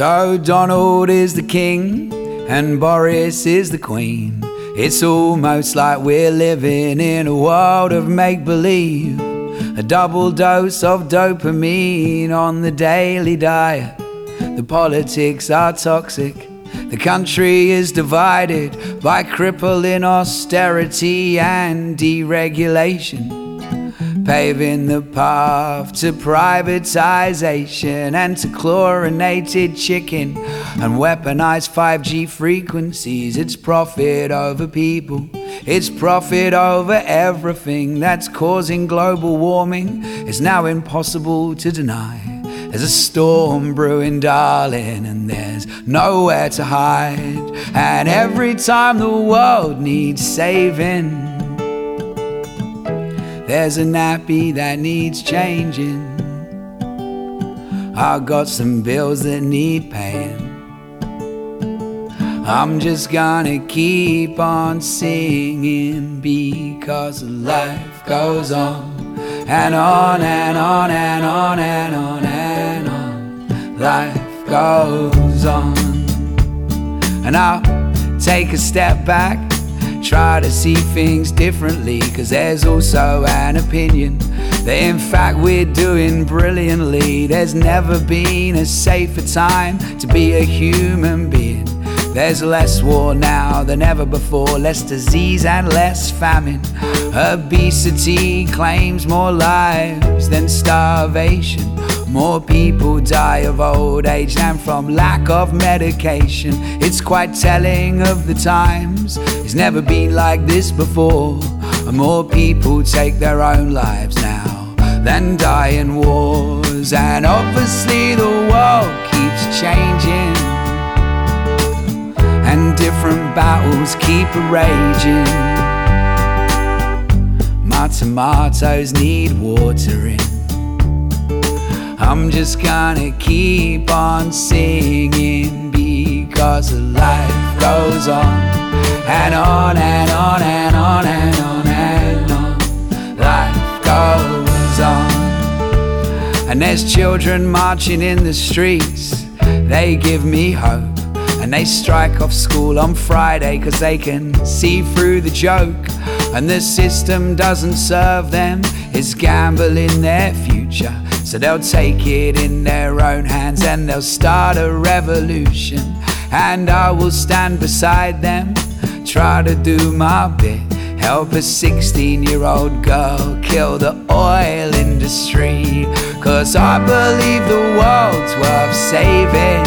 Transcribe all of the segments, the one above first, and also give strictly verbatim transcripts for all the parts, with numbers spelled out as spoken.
So Donald is the king and Boris is the queen. It's almost like we're living in a world of make-believe. A double dose of dopamine on the daily diet. The politics are toxic. The country is divided by crippling austerity and deregulation, paving the path to privatization and to chlorinated chicken and weaponized five G frequencies. It's profit over people. It's profit over everything that's causing global warming. It's now impossible to deny. There's a storm brewing, darling, and there's nowhere to hide. And every time the world needs saving, there's a nappy that needs changing. I got some bills that need paying. I'm just gonna keep on singing because life goes on. And on and on and on and on and on. Life goes on. And I'll take a step back, try to see things differently, cause there's also an opinion that in fact we're doing brilliantly. There's never been a safer time to be a human being. There's less war now than ever before, less disease and less famine. Obesity claims more lives than starvation. More people die of old age than from lack of medication. It's quite telling of the times. It's never been like this before. More people take their own lives now than die in wars. And obviously the world keeps changing, and different battles keep raging. My tomatoes need watering. I'm just gonna keep on singing because life goes on. And on and on and on and on and on. Life goes on. And there's children marching in the streets. They give me hope. And they strike off school on Friday cause they can see through the joke. And the system doesn't serve them, it's gambling their future. So they'll take it in their own hands and they'll start a revolution. And I will stand beside them, try to do my bit. Help a sixteen-year-old girl kill the oil industry. Cause I believe the world's worth saving.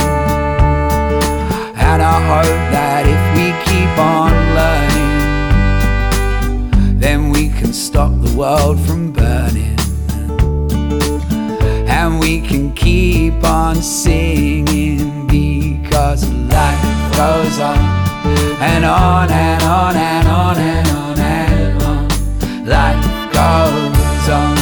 And I hope that if we keep on learning, then we can stop the world from burning. And we can keep on singing because life goes on. And on and on and on and on and on. Life goes on.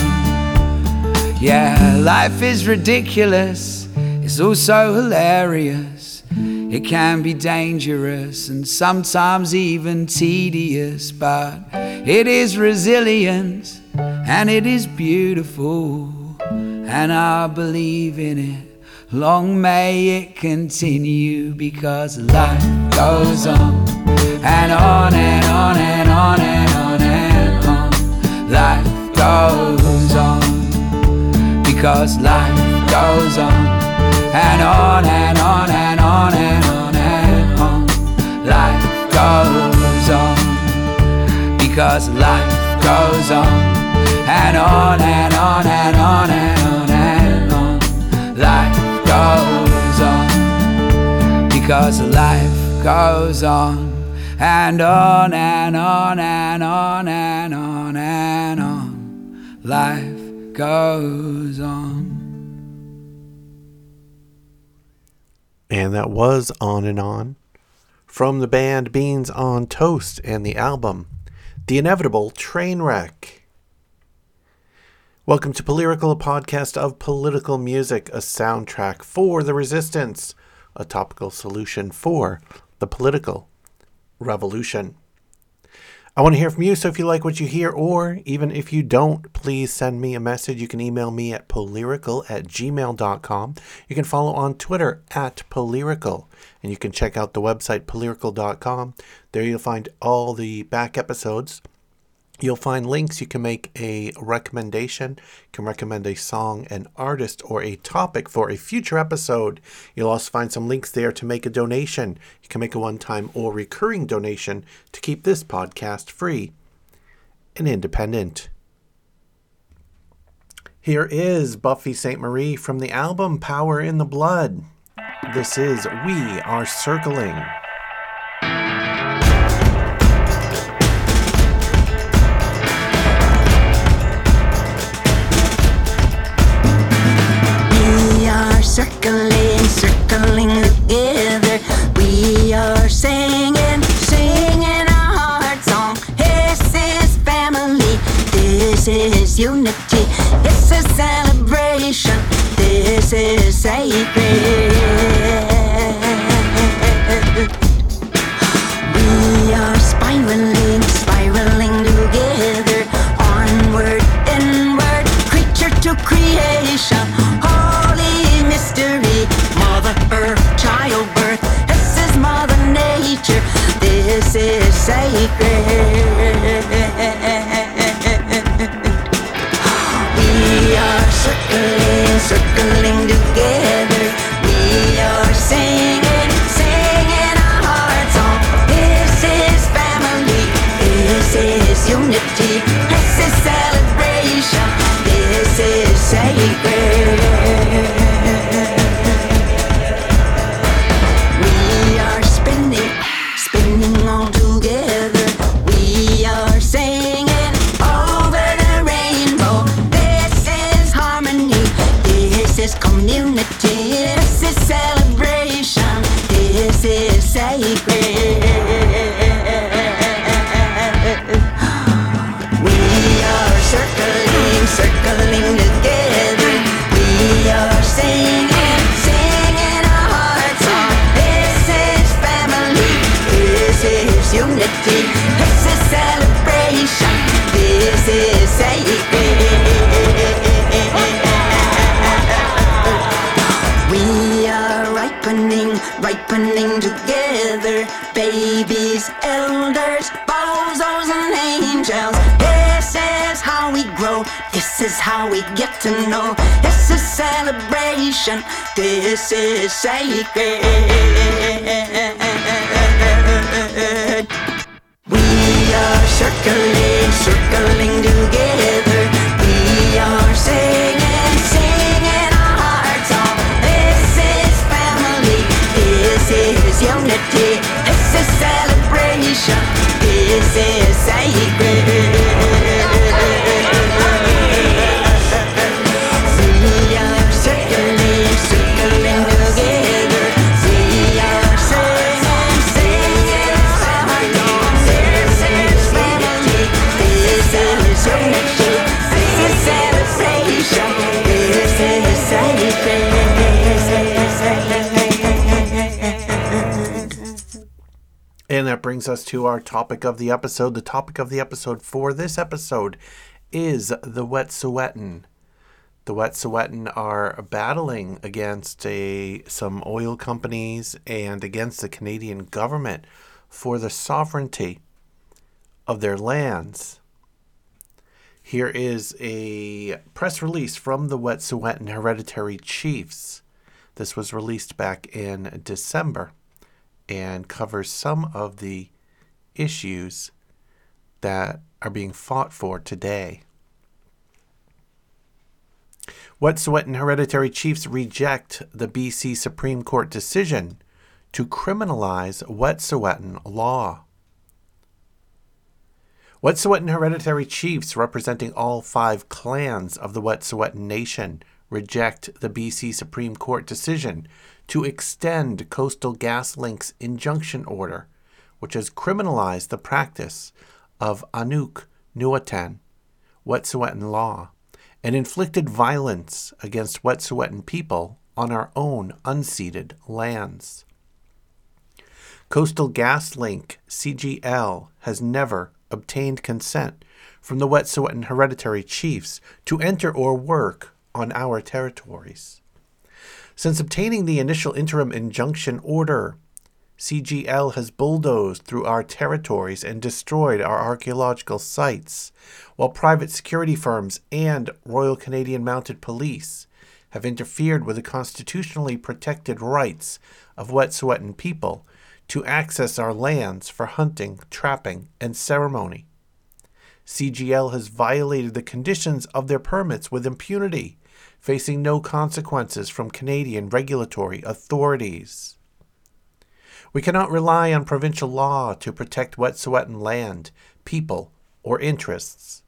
Yeah, life is ridiculous. It's also hilarious. It can be dangerous and sometimes even tedious, but it is resilient and it is beautiful, and I believe in it. Long may it continue because life goes on. And on and on and on and on and on. Life goes on because life goes on. And on and on and on and on and on. Life goes on because life goes on. And on and on and on and on and on. Life goes on because life goes on. And on and on and on and on and on. Life goes on. And that was On and On from the band Beans on Toast and the album The Inevitable Trainwreck. Welcome to Polyrical, a podcast of political music, a soundtrack for the resistance, a topical solution for the political revolution. I want to hear from you, so if you like what you hear, or even if you don't, please send me a message. You can email me at polyrical at gmail dot com. You can follow on Twitter at polyrical, and you can check out the website polyrical dot com. There you'll find all the back episodes. You'll find links. You can make a recommendation. You can recommend a song, an artist, or a topic for a future episode. You'll also find some links there to make a donation. You can make a one-time or recurring donation to keep this podcast free and independent. Here is Buffy Sainte Marie from the album Power in the Blood. This is We Are Circling. Circling, circling together, we are singing, singing our heart song. This is family, this is unity, this is celebration, this is sacred. We are spiraling, spiraling together, onward, inward, creature to creation. Childbirth, this is Mother Nature, this is sacred. We are circling, circling together, we are singing, singing our hearts on. This is family, this is unity, this is celebration, this is sacred. Ripening together, babies, elders, bozos, and angels. This is how we grow, this is how we get to know. This is celebration, this is sacred. We are circling, circling together. We are singing, singing our hearts on. This is family, this is unity, this is celebration, this is sacred. And that brings us to our topic of the episode. The topic of the episode for this episode is the Wet'suwet'en. The Wet'suwet'en are battling against a, some oil companies and against the Canadian government for the sovereignty of their lands. Here is a press release from the Wet'suwet'en Hereditary Chiefs. This was released back in December and covers some of the issues that are being fought for today. Wet'suwet'en Hereditary Chiefs reject the B C Supreme Court decision to criminalize Wet'suwet'en law. Wet'suwet'en Hereditary Chiefs, representing all five clans of the Wet'suwet'en Nation, reject the B C Supreme Court decision to extend Coastal Gas Link's injunction order, which has criminalized the practice of Anuk Nuatan, Wet'suwet'en law, and inflicted violence against Wet'suwet'en people on our own unceded lands. Coastal Gas Link, C G L, has never obtained consent from the Wet'suwet'en hereditary chiefs to enter or work on our territories. Since obtaining the initial interim injunction order, C G L has bulldozed through our territories and destroyed our archaeological sites, while private security firms and Royal Canadian Mounted Police have interfered with the constitutionally protected rights of Wet'suwet'en people to access our lands for hunting, trapping, and ceremony. C G L has violated the conditions of their permits with impunity, facing no consequences from Canadian regulatory authorities. We cannot rely on provincial law to protect Wet'suwet'en land, people, or interests.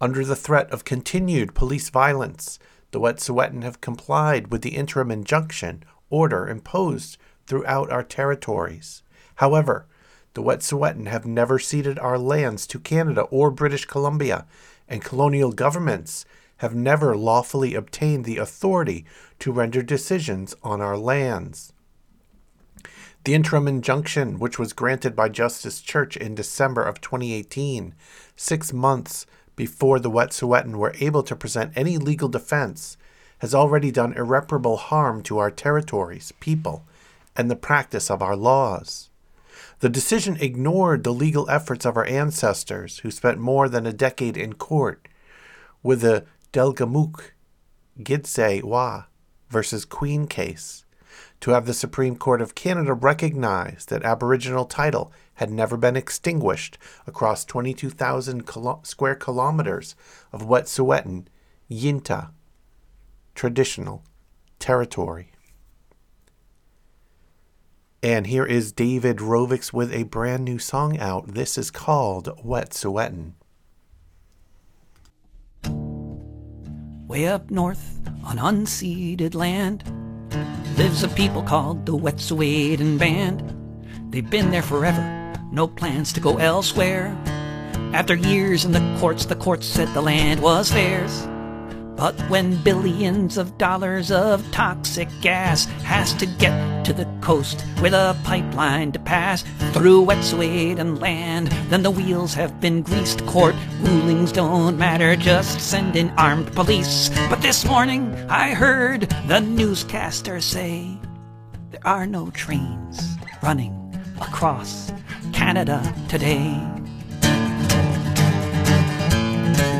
Under the threat of continued police violence, the Wet'suwet'en have complied with the interim injunction order imposed throughout our territories. However, the Wet'suwet'en have never ceded our lands to Canada or British Columbia, and colonial governments have never lawfully obtained the authority to render decisions on our lands. The interim injunction, which was granted by Justice Church in December of twenty eighteen, six months before the Wet'suwet'en were able to present any legal defense, has already done irreparable harm to our territories, people, and the practice of our laws. The decision ignored the legal efforts of our ancestors, who spent more than a decade in court with the Delgamuukw, Gisday'wa versus Queen case, to have the Supreme Court of Canada recognize that Aboriginal title had never been extinguished across twenty-two thousand kilo- square kilometers of Wet'suwet'en, Yintah, traditional territory. And here is David Rovix with a brand new song out. This is called Wet'suwet'en. Way up north on unceded land lives a people called the Wet'suwet'en Band. They've been there forever, no plans to go elsewhere. After years in the courts, the courts said the land was theirs. But when billions of dollars of toxic gas has to get to the coast with a pipeline to pass through Wet'suwet'en land, then the wheels have been greased. Court rulings don't matter, just send in armed police. But this morning I heard the newscaster say there are no trains running across Canada today.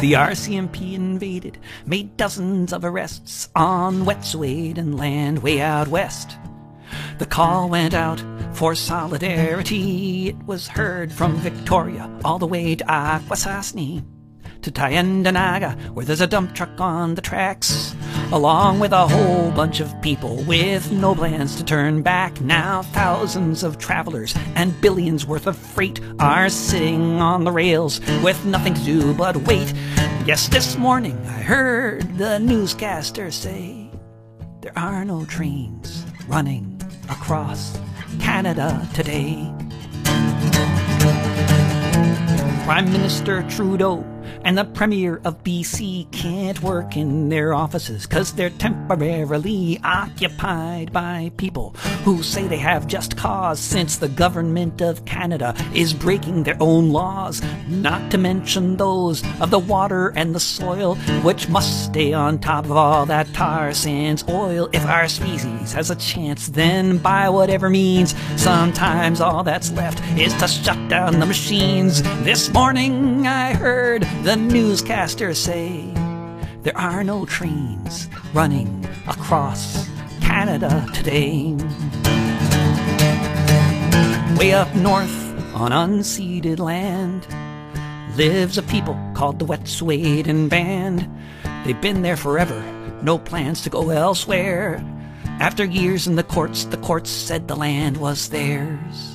The R C M P invaded, made dozens of arrests on Wet'suwet'en land way out west. The call went out for solidarity. It was heard from Victoria all the way to Akwesasne, to Tyendinaga, where there's a dump truck on the tracks, along with a whole bunch of people with no plans to turn back. Now thousands of travelers and billions worth of freight are sitting on the rails with nothing to do but wait. Yes, this morning I heard the newscaster say there are no trains running across Canada today. Prime Minister Trudeau and the Premier of B C can't work in their offices because they're temporarily occupied by people who say they have just cause, since the government of Canada is breaking their own laws, not to mention those of the water and the soil, which must stay on top of all that tar, sands, oil if our species has a chance. Then by whatever means, sometimes all that's left is to shut down the machines. This morning I heard the newscaster say there are no trains running across Canada today. Way up north on unceded land lives a people called the Wet'suwet'en Band. They've been there forever, no plans to go elsewhere. After years in the courts, the courts said the land was theirs.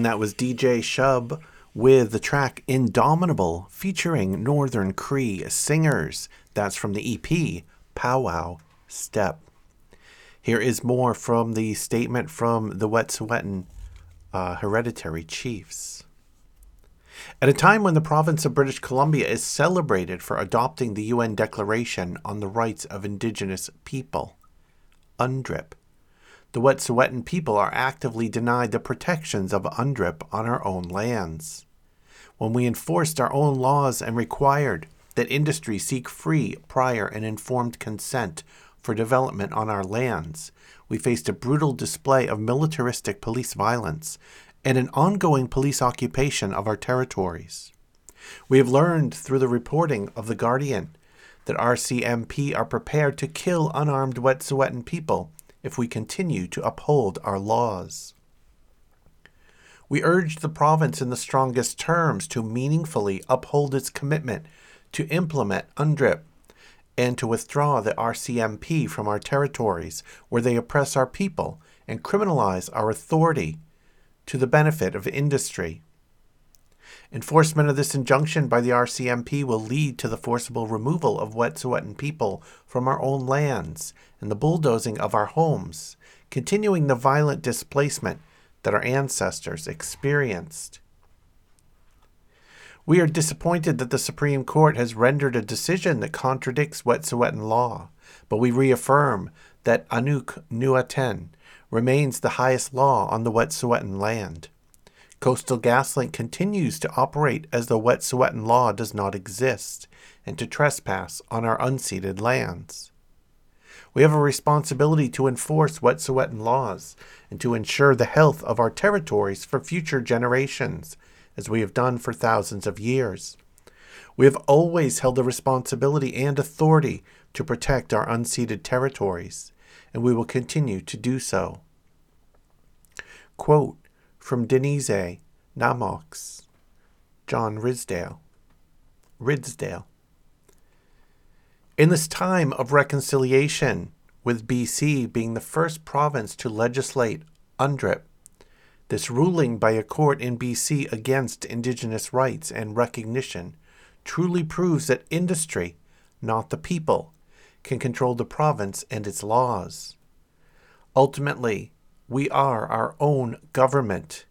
and that was D J Shub with the track Indomitable featuring Northern Cree singers. That's from the E P Powwow Step. Here is more from the statement from the Wet'suwet'en uh, hereditary chiefs. At a time when the province of British Columbia is celebrated for adopting the U N Declaration on the Rights of Indigenous People, UNDRIP, the Wet'suwet'en people are actively denied the protections of UNDRIP on our own lands. When we enforced our own laws and required that industry seek free, prior, and informed consent for development on our lands, we faced a brutal display of militaristic police violence and an ongoing police occupation of our territories. We have learned through the reporting of The Guardian that R C M P are prepared to kill unarmed Wet'suwet'en people if we continue to uphold our laws. We urge the province in the strongest terms to meaningfully uphold its commitment to implement UNDRIP and to withdraw the R C M P from our territories where they oppress our people and criminalize our authority to the benefit of industry. Enforcement of this injunction by the R C M P will lead to the forcible removal of Wet'suwet'en people from our own lands and the bulldozing of our homes, continuing the violent displacement that our ancestors experienced. We are disappointed that the Supreme Court has rendered a decision that contradicts Wet'suwet'en law, but we reaffirm that Anuk Nuatan remains the highest law on the Wet'suwet'en land. Coastal Gas Link continues to operate as though Wet'suwet'en law does not exist and to trespass on our unceded lands. We have a responsibility to enforce Wet'suwet'en laws and to ensure the health of our territories for future generations, as we have done for thousands of years. We have always held the responsibility and authority to protect our unceded territories, and we will continue to do so. Quote, from Denise Namox, John Ridsdale. Ridsdale. In this time of reconciliation, with B C being the first province to legislate UNDRIP, this ruling by a court in B C against Indigenous rights and recognition truly proves that industry, not the people, can control the province and its laws. Ultimately, we are our own government,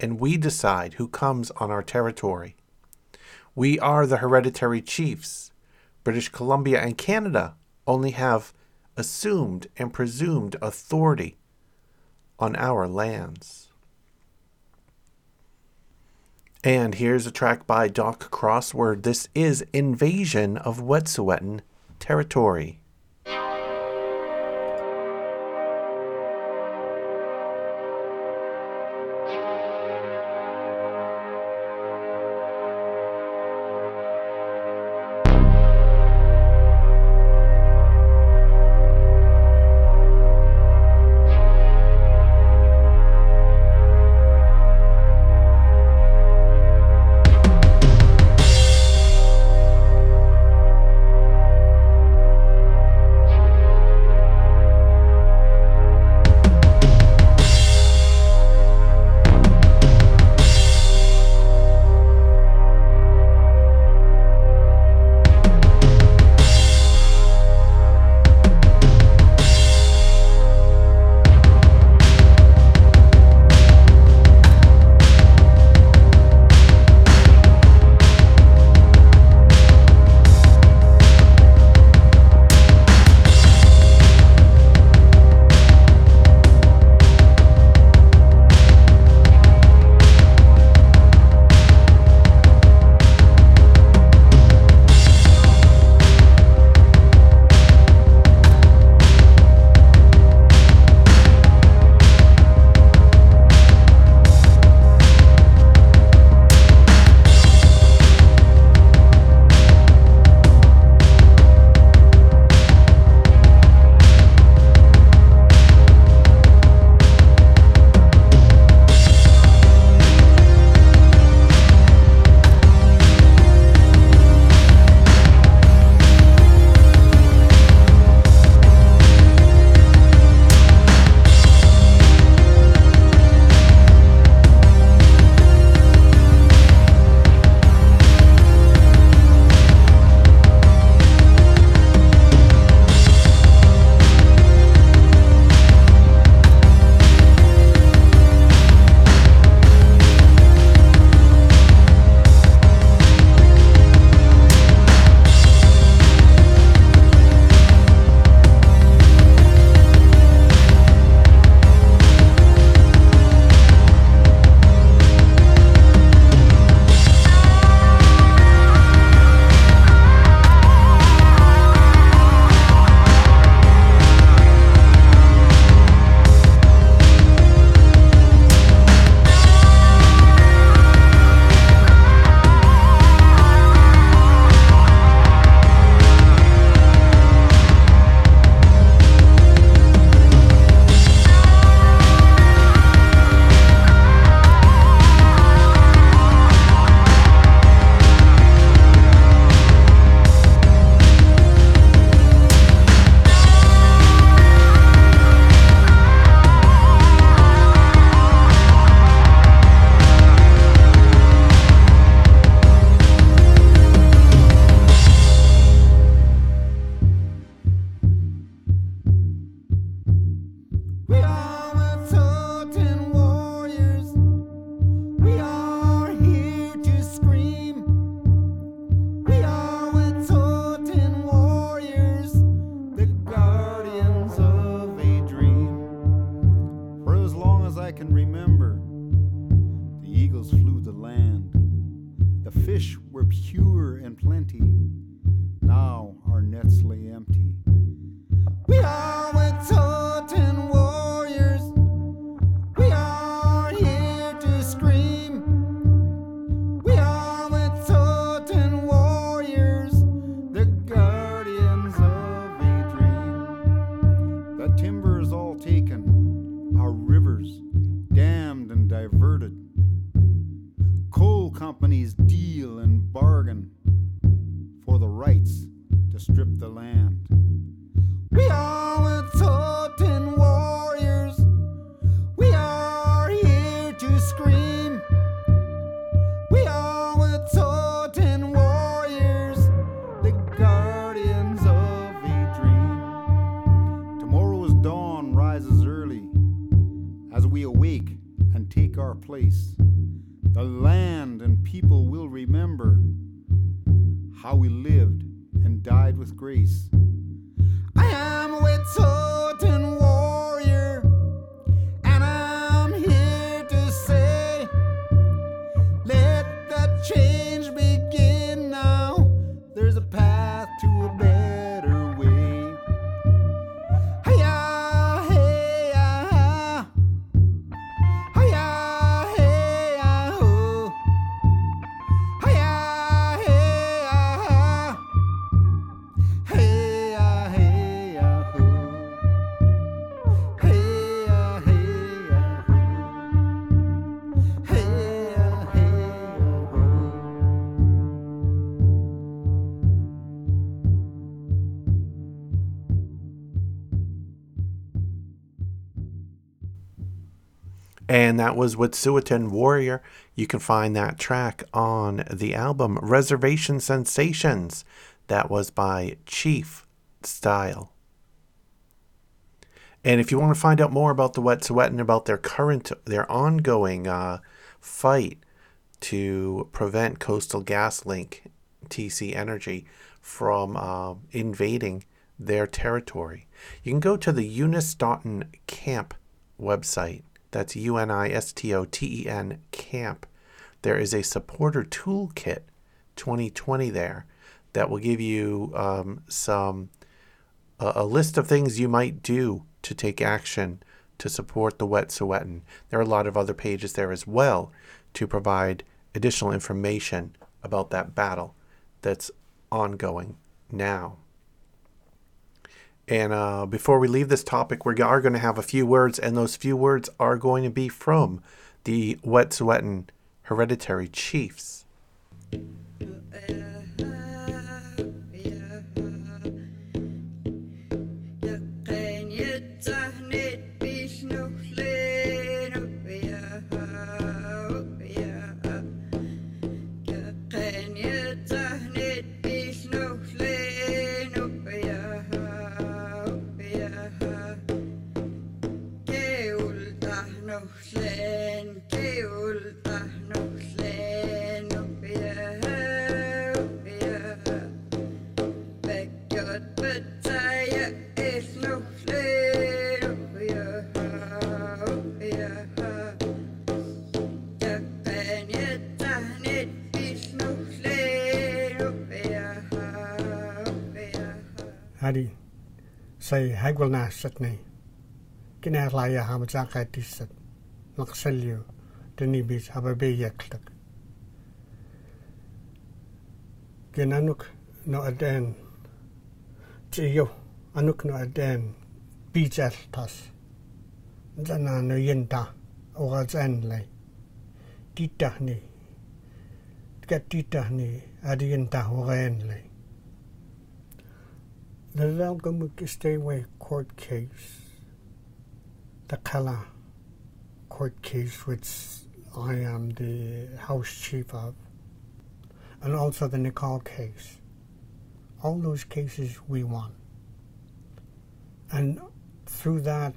and we decide who comes on our territory. We are the hereditary chiefs. British Columbia and Canada only have assumed and presumed authority on our lands. And here's a track by Doc Crossword. This is Invasion of Wet'suwet'en Territory. in plenty, now our nets lay empty. We are Wet'suwet'en warriors, we are here to scream. We are Wet'suwet'en warriors, the guardians of a dream. The timber is all taken, our rivers dammed and diverted. Coal companies deal and bargain for the rights to strip the land. We are Wet'suwet'en warriors, we are here to scream. We are Wet'suwet'en warriors, the guardians of a dream. Tomorrow's dawn rises early as we awake and take our place. The land and people will remember how we lived and died with grace. I am a Wet'suwet'en warrior, and I'm here to say, let the change begin now. There's a path to a better way. Hi-ya, hey-ya, hi-ya. And that was Wet'suwet'en Warrior. You can find that track on the album Reservation Sensations. That was by Chief Style. And if you want to find out more about the Wet'suwet'en, about their current, their ongoing uh, fight to prevent Coastal Gas Link, T C Energy, from uh, invading their territory, you can go to the Unist'ot'en camp website. That's U N I S T O T E N camp. There is a supporter toolkit twenty twenty there that will give you um, some a, a list of things you might do to take action to support the Wet'suwet'en. There are a lot of other pages there as well to provide additional information about that battle that's ongoing now. And uh, before we leave this topic, we are going to have a few words, and those few words are going to be from the Wet'suwet'en hereditary chiefs. Hadi say hagwal na asat na kinahlaya hamzaka tisat maksalyo tinibis hababeyaktak kinanuk no aden tiyo anuk no aden bijal tas jana no yenta ogazan lay titahni katitahni adiyenta horen lay. The Delgamuukw Gisday'wa court case, the Kala court case, which I am the house chief of, and also the Nikal case. All those cases we won. And through that,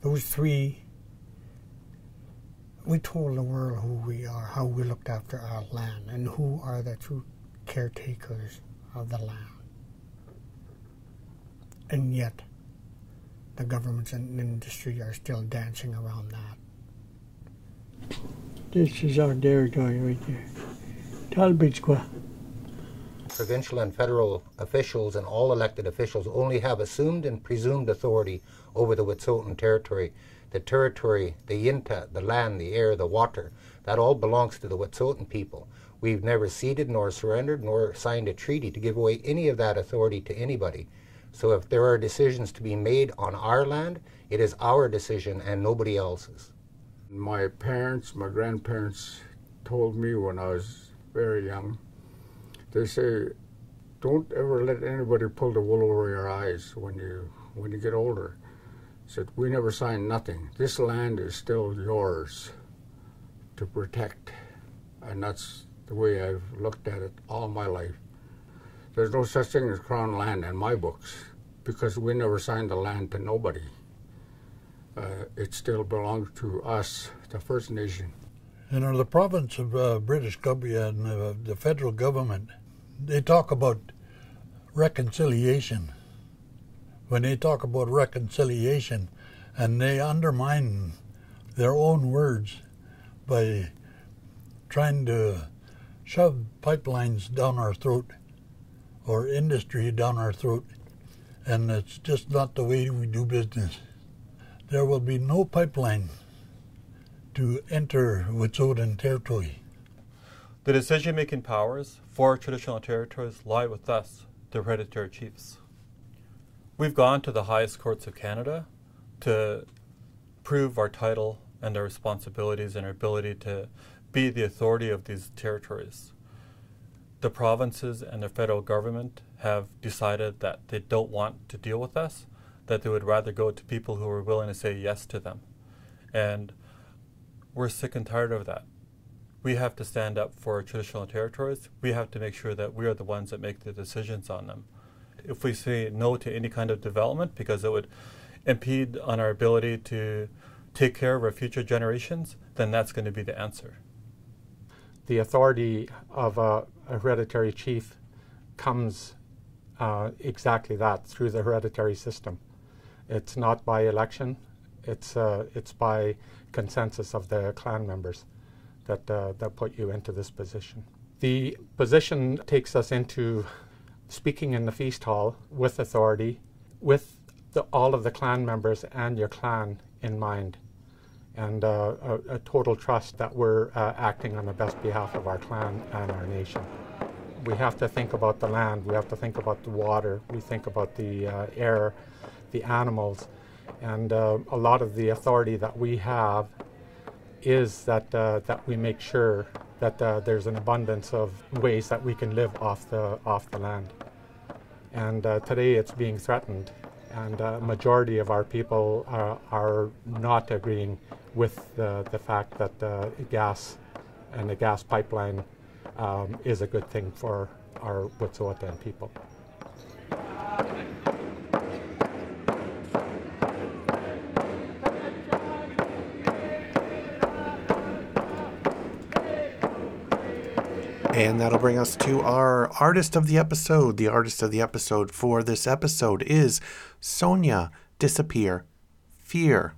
those three, we told the world who we are, how we looked after our land, and who are the true caretakers of the land. And yet, the governments and industry are still dancing around that. This is our territory right here. Talbitskwa. provincial and federal officials and all elected officials only have assumed and presumed authority over the Wet'suwet'en territory. The territory, the Yintah, the land, the air, the water, that all belongs to the Wet'suwet'en people. We've never ceded nor surrendered nor signed a treaty to give away any of that authority to anybody. So if there are decisions to be made on our land, it is our decision and nobody else's. My parents, my grandparents told me when I was very young, they say, don't ever let anybody pull the wool over your eyes when you, when you get older. I said, we never signed nothing. This land is still yours to protect. And that's the way I've looked at it all my life. There's no such thing as crown land in my books because we never signed the land to nobody. Uh, it still belongs to us, the First Nation. You know, the province of uh, British Columbia and uh, the federal government, they talk about reconciliation. When they talk about reconciliation, and they undermine their own words by trying to shove pipelines down our throat or industry down our throat, and it's just not the way we do business. There will be no pipeline to enter Wet'suwet'en territory. The decision-making powers for traditional territories lie with us, the hereditary chiefs. We've gone to the highest courts of Canada to prove our title and our responsibilities and our ability to be the authority of these territories. The provinces and the federal government have decided that they don't want to deal with us, that they would rather go to people who are willing to say yes to them. And we're sick and tired of that. We have to stand up for our traditional territories. We have to make sure that we are the ones that make the decisions on them. If we say no to any kind of development because it would impede on our ability to take care of our future generations, then that's going to be the answer. The authority of a hereditary chief comes uh, exactly that, through the hereditary system. It's not by election, it's, uh, it's by consensus of the clan members that, uh, that put you into this position. The position takes us into speaking in the feast hall with authority, with the, all of the clan members and your clan in mind, and uh, a, a total trust that we're uh, acting on the best behalf of our clan and our nation. We have to think about the land, we have to think about the water, we think about the uh, air, the animals, and uh, a lot of the authority that we have is that, uh, that we make sure that uh, there's an abundance of ways that we can live off the, off the land. And uh, today it's being threatened, and a uh, majority of our people uh, are not agreeing with the, the fact that uh, gas and the gas pipeline um, is a good thing for our Wet'suwet'en people. And that'll bring us to our artist of the episode. The artist of the episode for this episode is Sonia Disappear Fear.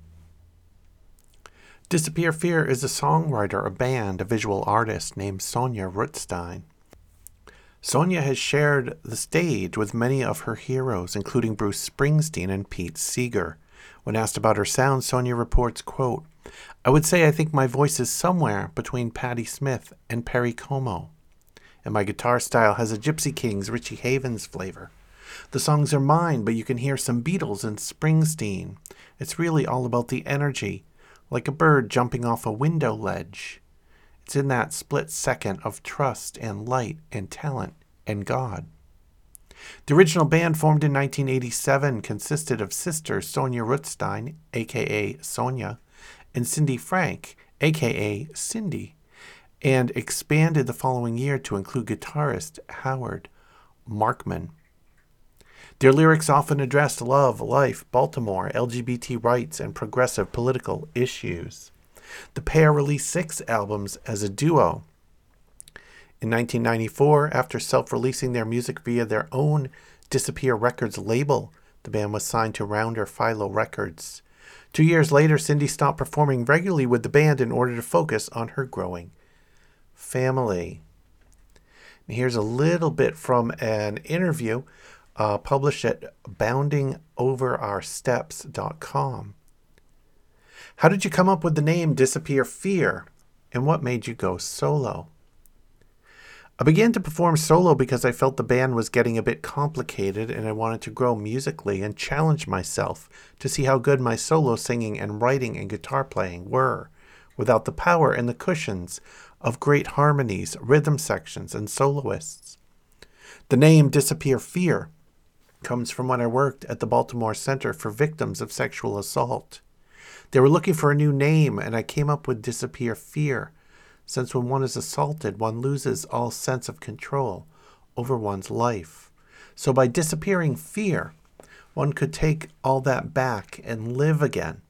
Disappear Fear is a songwriter, a band, a visual artist named Sonia Rutstein. Sonia has shared the stage with many of her heroes, including Bruce Springsteen and Pete Seeger. When asked about her sound, Sonia reports, quote, I would say I think my voice is somewhere between Patti Smith and Perry Como. And my guitar style has a Gypsy Kings, Richie Havens flavor. The songs are mine, but you can hear some Beatles and Springsteen. It's really all about the energy, like a bird jumping off a window ledge. It's in that split second of trust and light and talent and God. The original band, formed in nineteen eighty-seven, consisted of sister Sonia Rutstein, a k a. Sonia, and Cindy Frank, a k a. Cindy, and expanded the following year to include guitarist Howard Markman. Their lyrics often addressed love, life, Baltimore, L G B T rights, and progressive political issues. The pair released six albums as a duo. In nineteen ninety-four, after self-releasing their music via their own Disappear Records label, the band was signed to Rounder Philo Records. Two years later, Cindy stopped performing regularly with the band in order to focus on her growing family. Here's a little bit from an interview uh, published at bounding over our steps dot com. How did you come up with the name Disappear Fear, and what made you go solo? I began to perform solo because I felt the band was getting a bit complicated and I wanted to grow musically and challenge myself to see how good my solo singing and writing and guitar playing were, without the power and the cushions of great harmonies, rhythm sections, and soloists. The name Disappear Fear comes from when I worked at the Baltimore Center for Victims of Sexual Assault. They were looking for a new name and I came up with Disappear Fear, since when one is assaulted, one loses all sense of control over one's life. So by disappearing fear, one could take all that back and live again.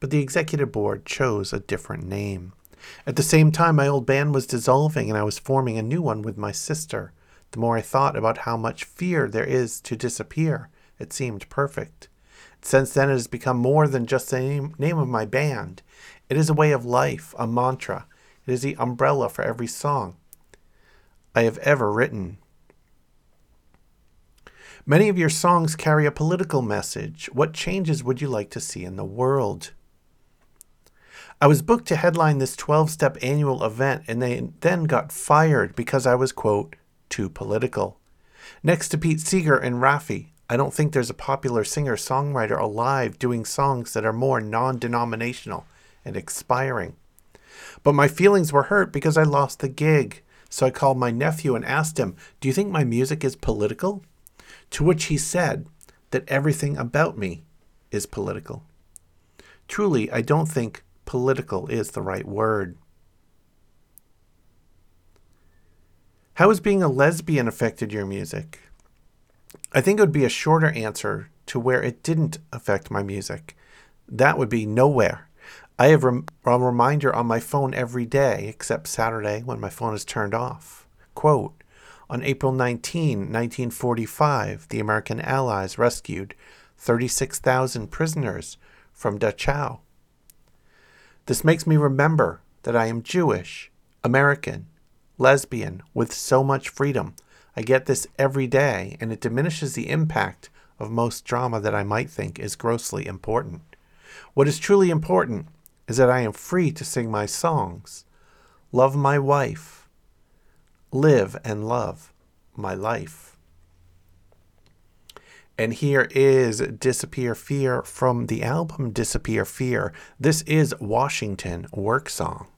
But the executive board chose a different name. At the same time, my old band was dissolving and I was forming a new one with my sister. The more I thought about how much fear there is to disappear, it seemed perfect. Since then, it has become more than just the name, name of my band. It is a way of life, a mantra. It is the umbrella for every song I have ever written. Many of your songs carry a political message. What changes would you like to see in the world? I was booked to headline this twelve-step annual event, and they then got fired because I was, quote, too political. Next to Pete Seeger and Raffi, I don't think there's a popular singer-songwriter alive doing songs that are more non-denominational and expiring. But my feelings were hurt because I lost the gig. So I called my nephew and asked him, do you think my music is political? To which he said that everything about me is political. Truly, I don't think political is the right word. How has being a lesbian affected your music? I think it would be a shorter answer to where it didn't affect my music. That would be nowhere. I have rem- a reminder on my phone every day, except Saturday when my phone is turned off. Quote, on April nineteenth, nineteen forty-five, the American Allies rescued thirty-six thousand prisoners from Dachau. This makes me remember that I am Jewish, American, lesbian, with so much freedom. I get this every day, and it diminishes the impact of most drama that I might think is grossly important. What is truly important is that I am free to sing my songs, love my wife, live and love my life. And here is Disappear Fear from the album Disappear Fear. This is Washington Work Song.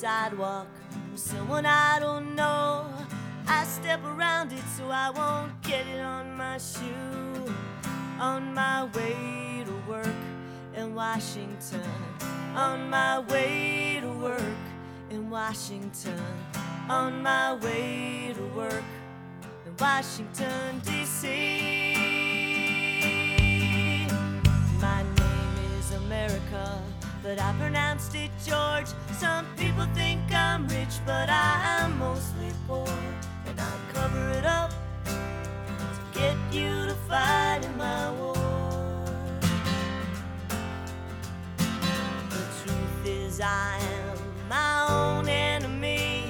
Sidewalk from someone I don't know. I step around it so I won't get it on my shoe. On my way to work in Washington. On my way to work in Washington. On my way to work in Washington, D C My name is America, but I pronounced it George. Some people think I'm rich, but I'm mostly poor. And I cover it up to get you to fight in my war. The truth is I am my own enemy,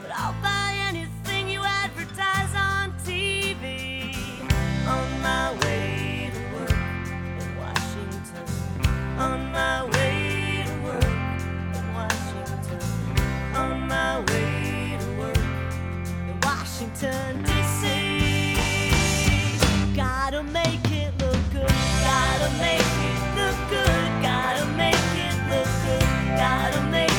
but I'll buy anything you advertise on T V. On my way to work in Washington. On my way. On my way to work in Washington, D C Gotta make it look good. Gotta make it look good. Gotta make it look good. Gotta make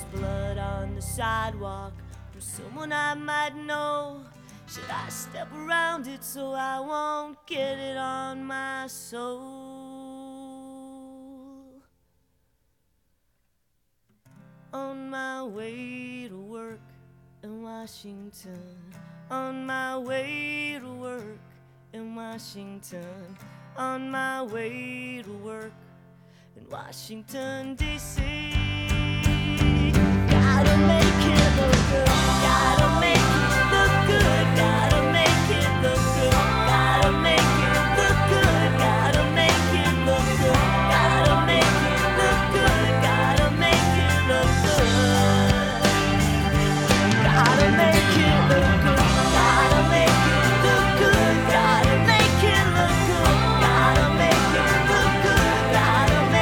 There's blood on the sidewalk from someone I might know. Should I step around it so I won't get it on my soul? On my way to work in Washington, on my way to work in Washington, on my way to work in Washington, D C Gotta make it look good, gotta make it look good, gotta make it look good, gotta make it look good, gotta make it look good, gotta make it look good, gotta make it look good, gotta make it look good, gotta make it look good, gotta make it look good, gotta make it look good, gotta make it look good, gotta make it look good, gotta make it look good.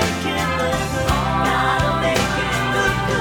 I found it all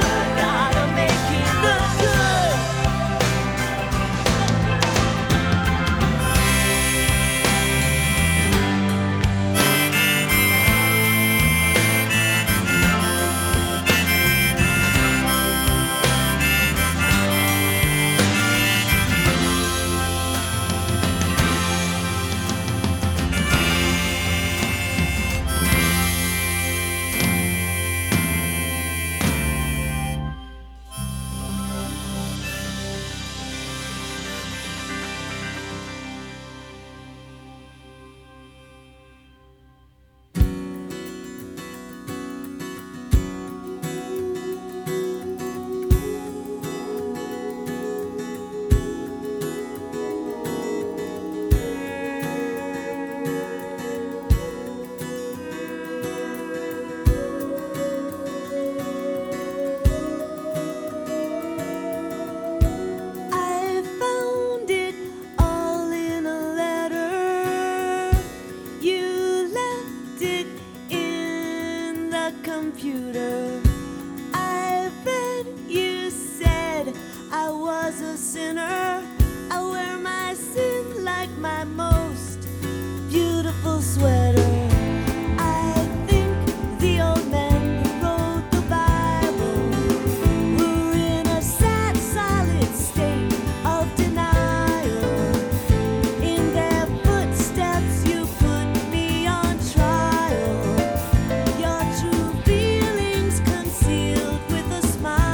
in a letter. You left it in the computer. I read you said I was a sinner. I wear my sin like my most beautiful sweater. I think the old man who wrote the Bible. We're in a sad, solid state of denial. In their footsteps, you put me on trial. Your true feelings concealed with a smile.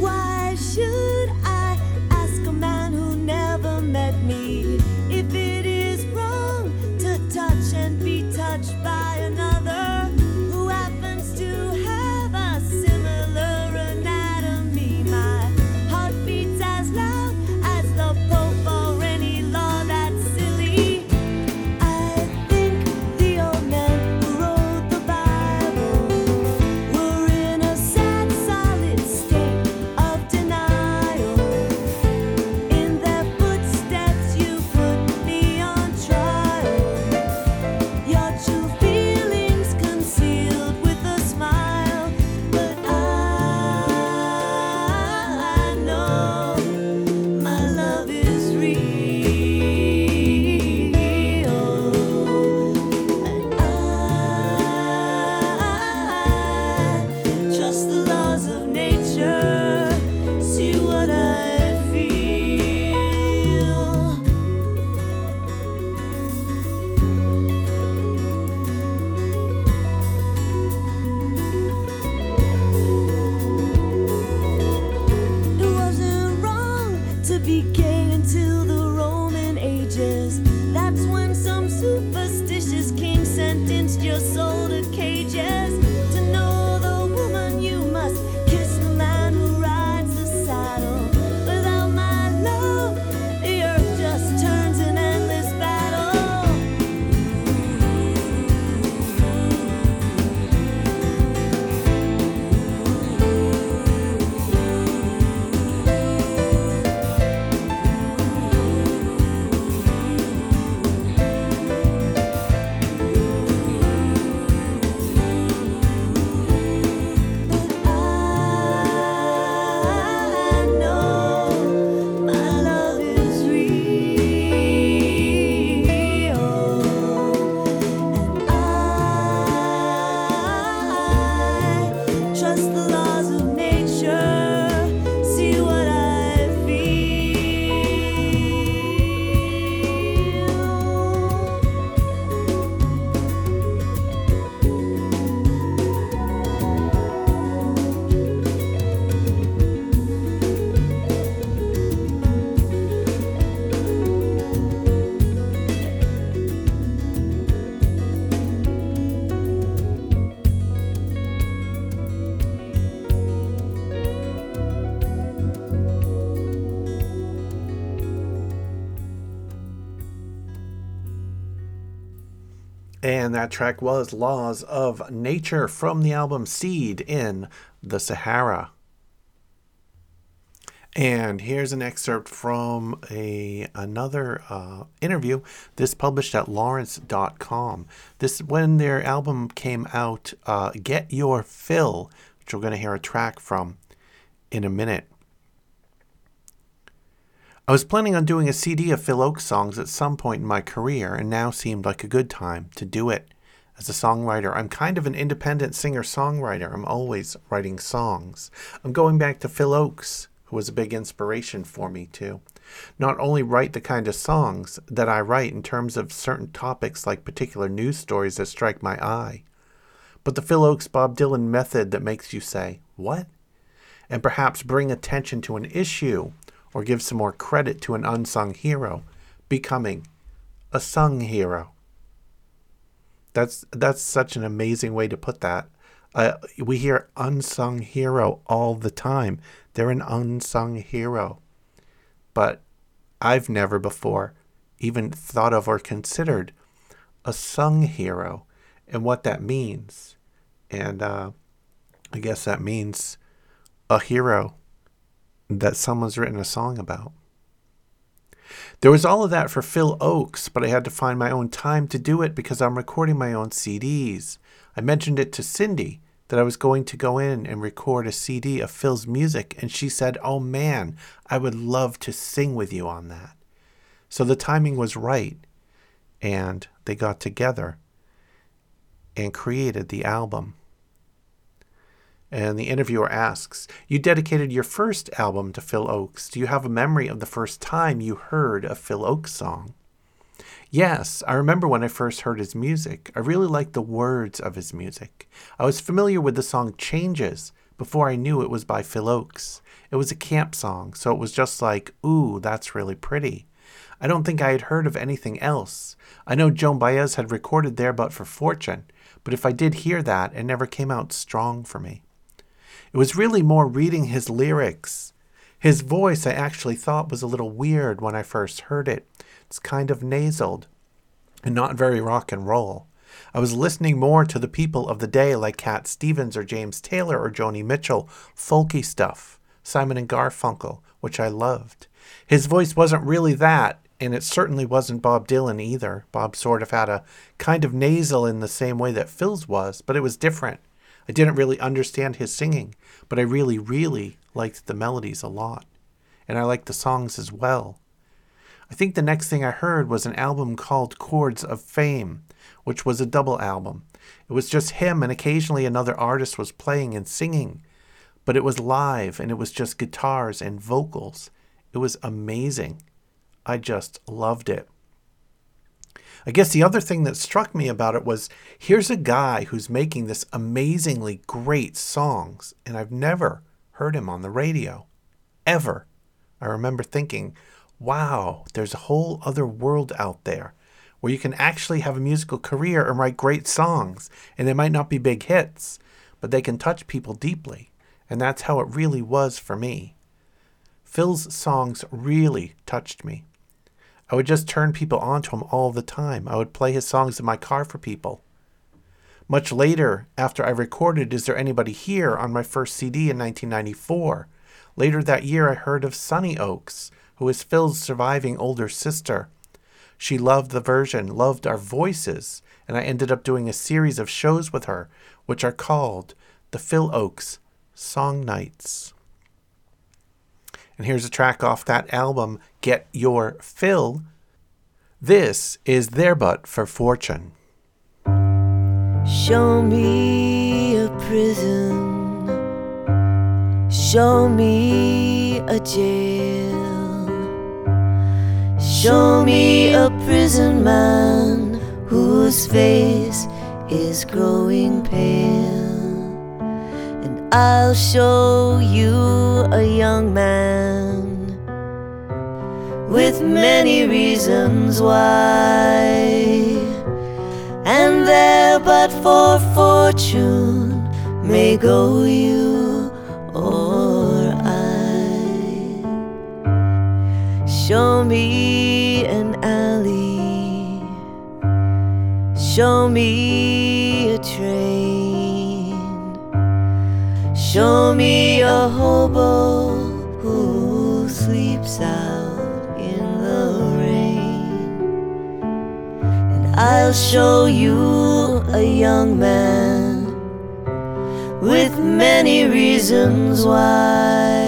Why should I ask a man who never met me if it is wrong to touch and be touched by another who happens to have a similar anatomy? My heart beats as loud as the Pope or any law that's silly. I think the old man who wrote the Bible. We're in a sad, solid state of denial. In their footsteps, you put me on trial. Your true feelings concealed with a smile. But I know my love is real. And I trust the laws of nature. See what I feel. It wasn't wrong to be gay until the Roman ages. That's when some superstitious king sentenced your soul to cages. To know the woman, you must kiss the man who rides the saddle. Without my love, the earth just turns an endless battle. Thank you. And that track was Laws of Nature from the album Seed in the Sahara. And here's an excerpt from a another uh, interview, this published at lawrence dot com. This, when their album came out, uh, Get Your Fill, which we're going to hear a track from in a minute. I was planning on doing a C D of Phil Ochs songs at some point in my career, and now seemed like a good time to do it. As a songwriter, I'm kind of an independent singer-songwriter. I'm always writing songs. I'm going back to Phil Ochs, who was a big inspiration for me to not only write the kind of songs that I write in terms of certain topics like particular news stories that strike my eye, but the Phil Ochs Bob Dylan method that makes you say, "What?" and perhaps bring attention to an issue or give some more credit to an unsung hero becoming a sung hero. That's that's such an amazing way to put that. Uh, we hear unsung hero all the time. They're an unsung hero. But I've never before even thought of or considered a sung hero and what that means. And uh, I guess that means a hero that someone's written a song about. There was all of that for Phil Ochs, but I had to find my own time to do it because I'm recording my own C Ds. I mentioned it to Cindy that I was going to go in and record a C D of Phil's music, and she said, "Oh man, I would love to sing with you on that." So the timing was right, and they got together and created the album. And the interviewer asks, "You dedicated your first album to Phil Ochs. Do you have a memory of the first time you heard a Phil Ochs song?" "Yes, I remember when I first heard his music. I really liked the words of his music. I was familiar with the song Changes before I knew it was by Phil Ochs. It was a camp song, so it was just like, ooh, that's really pretty. I don't think I had heard of anything else. I know Joan Baez had recorded There But For Fortune, but if I did hear that, it never came out strong for me. It was really more reading his lyrics. His voice I actually thought was a little weird when I first heard it. It's kind of nasaled and not very rock and roll. I was listening more to the people of the day like Cat Stevens or James Taylor or Joni Mitchell, folky stuff, Simon and Garfunkel, which I loved. His voice wasn't really that, and it certainly wasn't Bob Dylan either. Bob sort of had a kind of nasal in the same way that Phil's was, but it was different. I didn't really understand his singing, but I really, really liked the melodies a lot. And I liked the songs as well. I think the next thing I heard was an album called Chords of Fame, which was a double album. It was just him, and occasionally another artist was playing and singing. But it was live, and it was just guitars and vocals. It was amazing. I just loved it. I guess the other thing that struck me about it was, here's a guy who's making this amazingly great songs, and I've never heard him on the radio, ever. I remember thinking, wow, there's a whole other world out there where you can actually have a musical career and write great songs, and they might not be big hits, but they can touch people deeply, and that's how it really was for me. Phil's songs really touched me. I would just turn people on to him all the time. I would play his songs in my car for people. Much later, after I recorded Is There Anybody Here on my first C D in nineteen ninety-four, later that year I heard of Sonny Ochs, who is Phil's surviving older sister. She loved the version, loved our voices, and I ended up doing a series of shows with her, which are called the Phil Ochs Song Nights. And here's a track off that album, Get Your Fill. This is There But For Fortune. Show me a prison. Show me a jail. Show me a prison man whose face is growing pale. I'll show you a young man with many reasons why, and there but for fortune may go you or I. Show me an alley, Show me a train. Show me a hobo who sleeps out in the rain. And I'll show you a young man with many reasons why.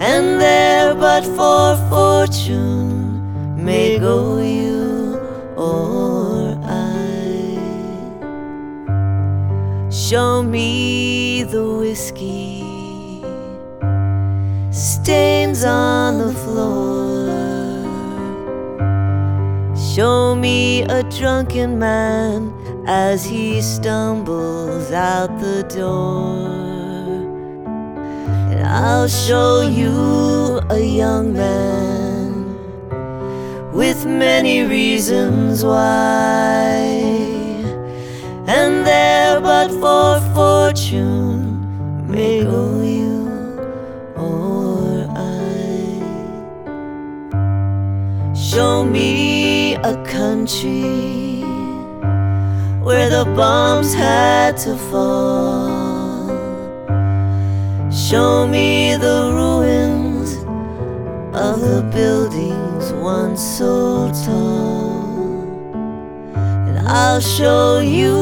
And there, but for fortune, may go you or I. Show me the whiskey stains on the floor. Show me a drunken man as he stumbles out the door. I'll show you a young man with many reasons why. And there, but for fortune, may go you or I. Show me a country where the bombs had to fall. Show me the ruins of the buildings once so tall. And I'll show you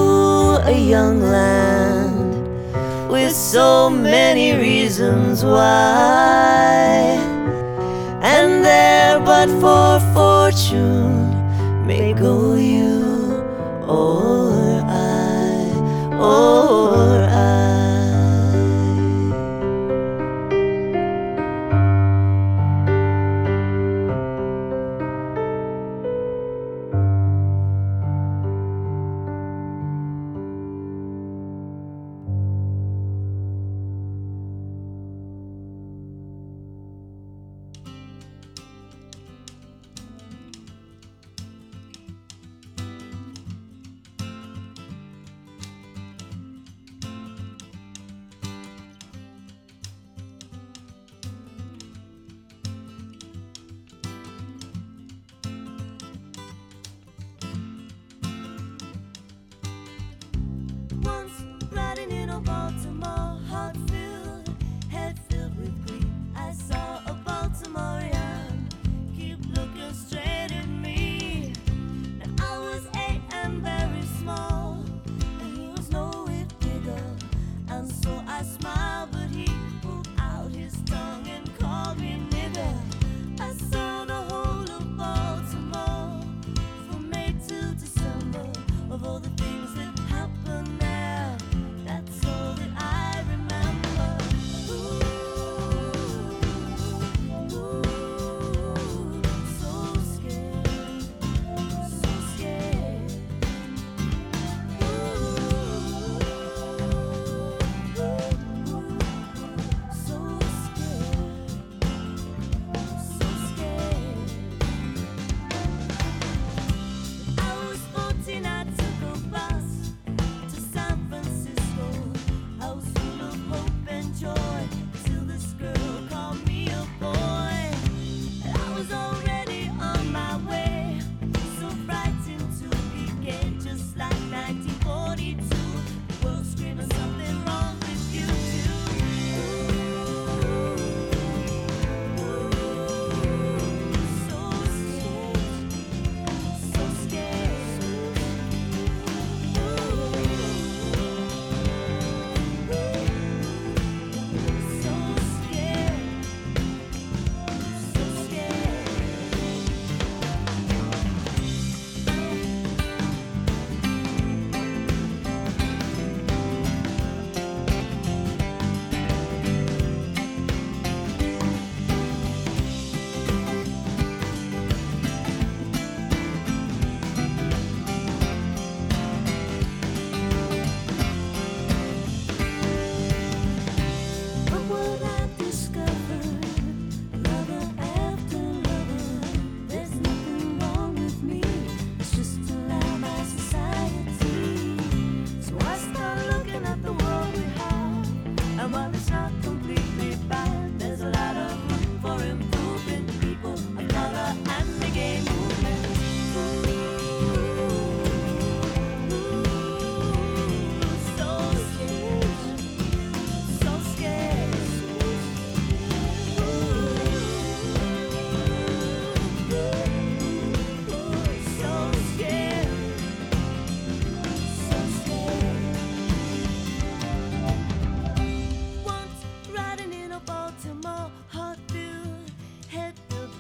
a young land with so many reasons why. And there, but for fortune, may go you or I, or I.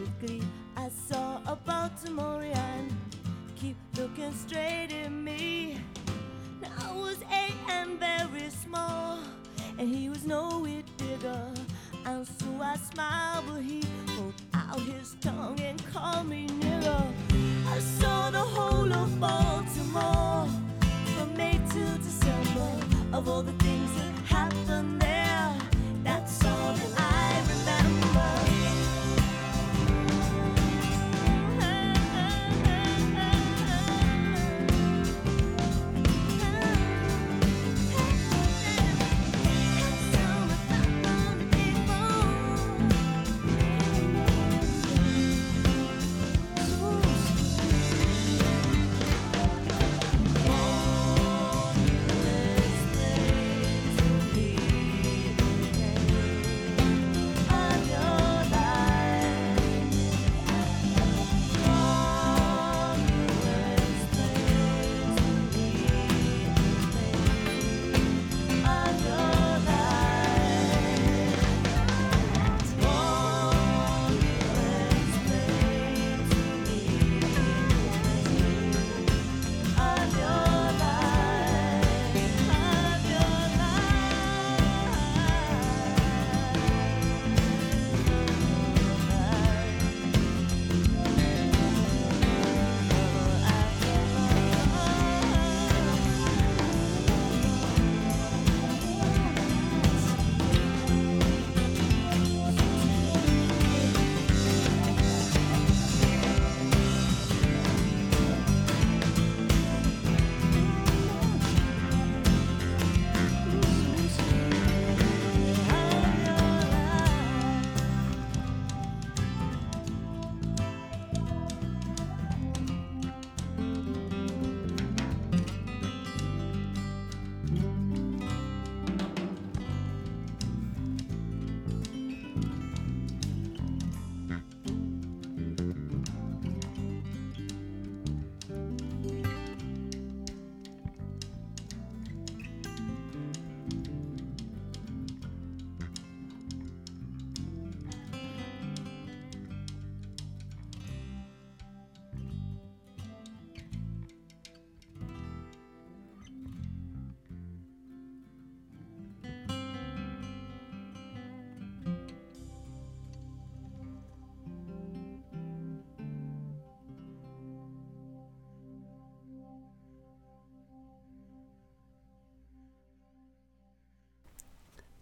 with glee. I saw a Baltimorean keep looking straight at me. Now I was eight and very small, and he was no whit bigger. And so I smiled, but he pulled out his tongue and called me nearer. I saw the whole of Baltimore from May to December. Of all the things that happened there, that's all that I remember.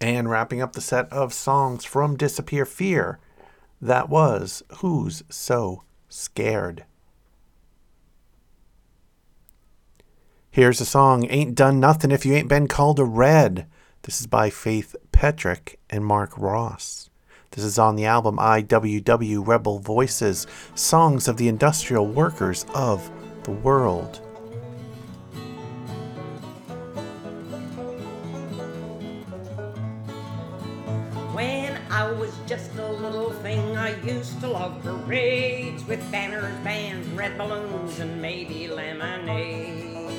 And wrapping up the set of songs from Disappear Fear, that was Who's So Scared? Here's a song, Ain't Done Nothing If You Ain't Been Called a Red. This is by Faith Petric and Mark Ross. This is on the album I W W Rebel Voices, Songs of the Industrial Workers of the World. I was just a little thing, I used to log parades with banners, bands, red balloons, and maybe lemonade.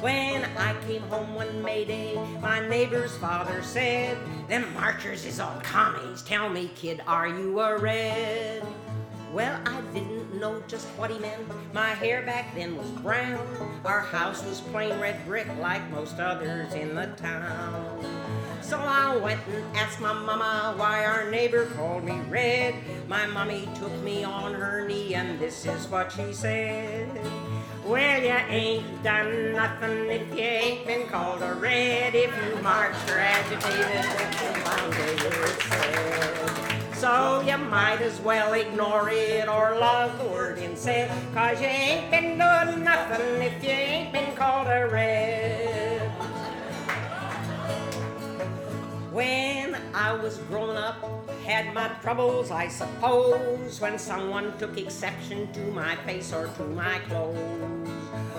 When I came home one May Day, my neighbor's father said, "Them marchers is all commies, tell me kid, are you a red?" Well, I didn't know just what he meant, my hair back then was brown, our house was plain red brick like most others in the town. So I went and asked my mama why our neighbor called me red. My mommy took me on her knee and this is what she said. Well, you ain't done nothing if you ain't been called a red. If you marched or agitated, said. So you might as well ignore it or love the word instead. Cause you ain't been doing nothing if you ain't been called a red. When I was grown up, had my troubles, I suppose, when someone took exception to my face or to my clothes,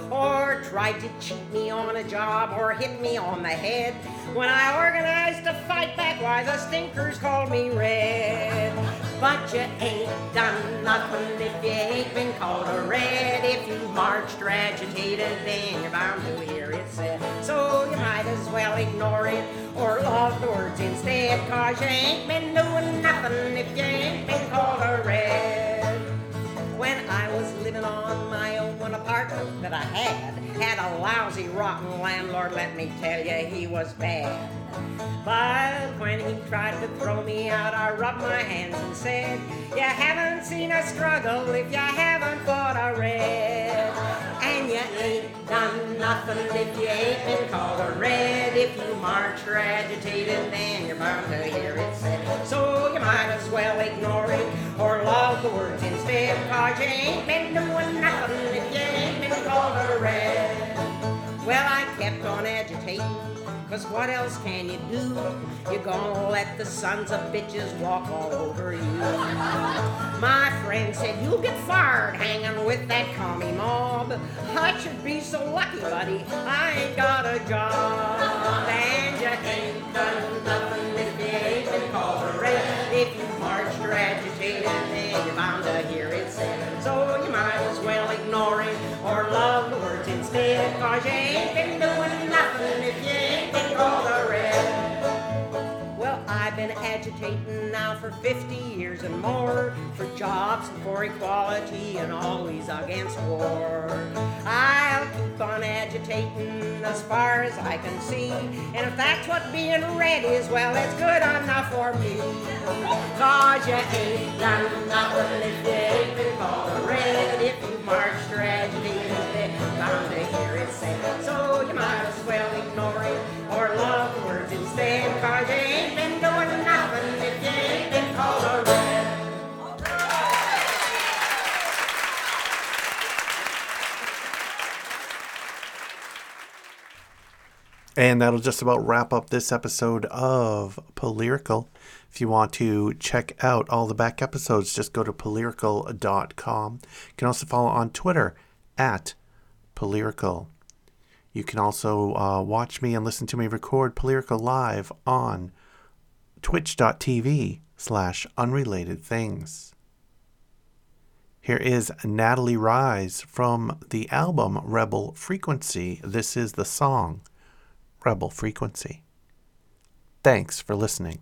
or tried to cheat me on a job or hit me on the head. When I organized to fight back, why the stinkers called me red. But you ain't done nothing if you ain't been called a red. If you marched or agitated, then you're bound to hear it said. So you might as well ignore it or love the words instead. Cause you ain't been doing nothing if you ain't been called a red. that I had. Had a lousy, rotten landlord, let me tell you, he was bad. But when he tried to throw me out, I rubbed my hands and said, you haven't seen a struggle if you haven't bought a red. And you ain't done nothing if you ain't been called a red. If you march or agitated, then you're bound to hear it said. So you might as well ignore it or love the words instead, 'cause you ain't been doing nothing if you ain't been called a red. Well, I kept on agitating, 'cause what else can you do? You're gonna let the sons of bitches walk all over you. My friend said, you'll get fired hanging with that commie mob. I should be so lucky, buddy, I ain't got a job. And you ain't done nothing if you ain't been called a red. If you marched or agitated, then you're bound to hear it said. So you might as well ignore it or love the words instead, 'cause you ain't been doing nothing if you ain't been called a red. Well, I've been agitating now for fifty years and more, for jobs and for equality and always against war. I'll keep on agitating as far as I can see, and if that's what being red is, well, it's good enough for me. 'Cause you ain't done nothing if you ain't been called a red. If you marched or agitated, bound to hear it said. So you might as well ignore it or love the words instead, 'cause you ain't been doing nothing if you ain't been called a red. And that'll just about wrap up this episode of Polyrical. If you want to check out all the back episodes, just go to polyrical dot com. You can also follow on Twitter at Polyrical. You can also uh, watch me and listen to me record Polyrical live on twitch dot t v slash unrelatedthings. Here is Natalie Rize from the album Rebel Frequency. This is the song Rebel Frequency. Thanks for listening.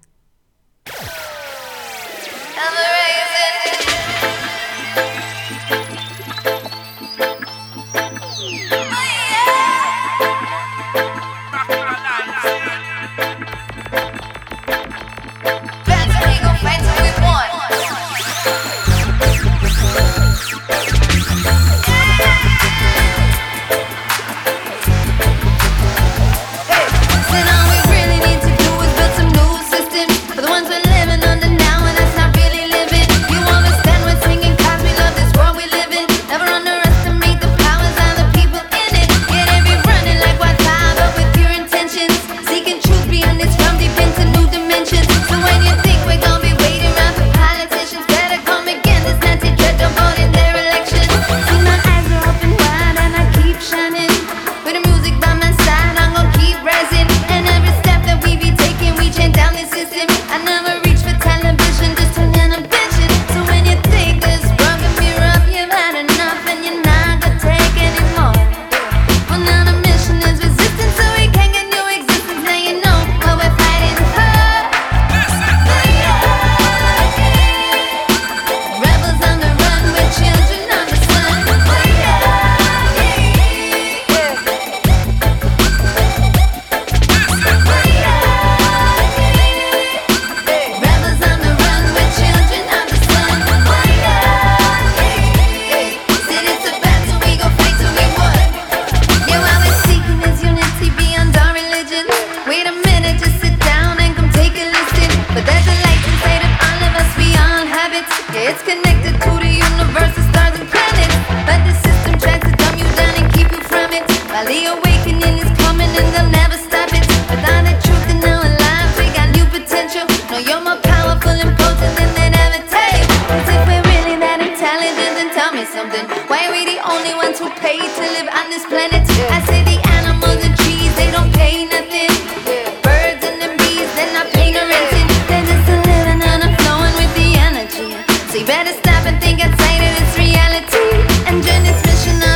You better stop and think outside of this reality and join this mission.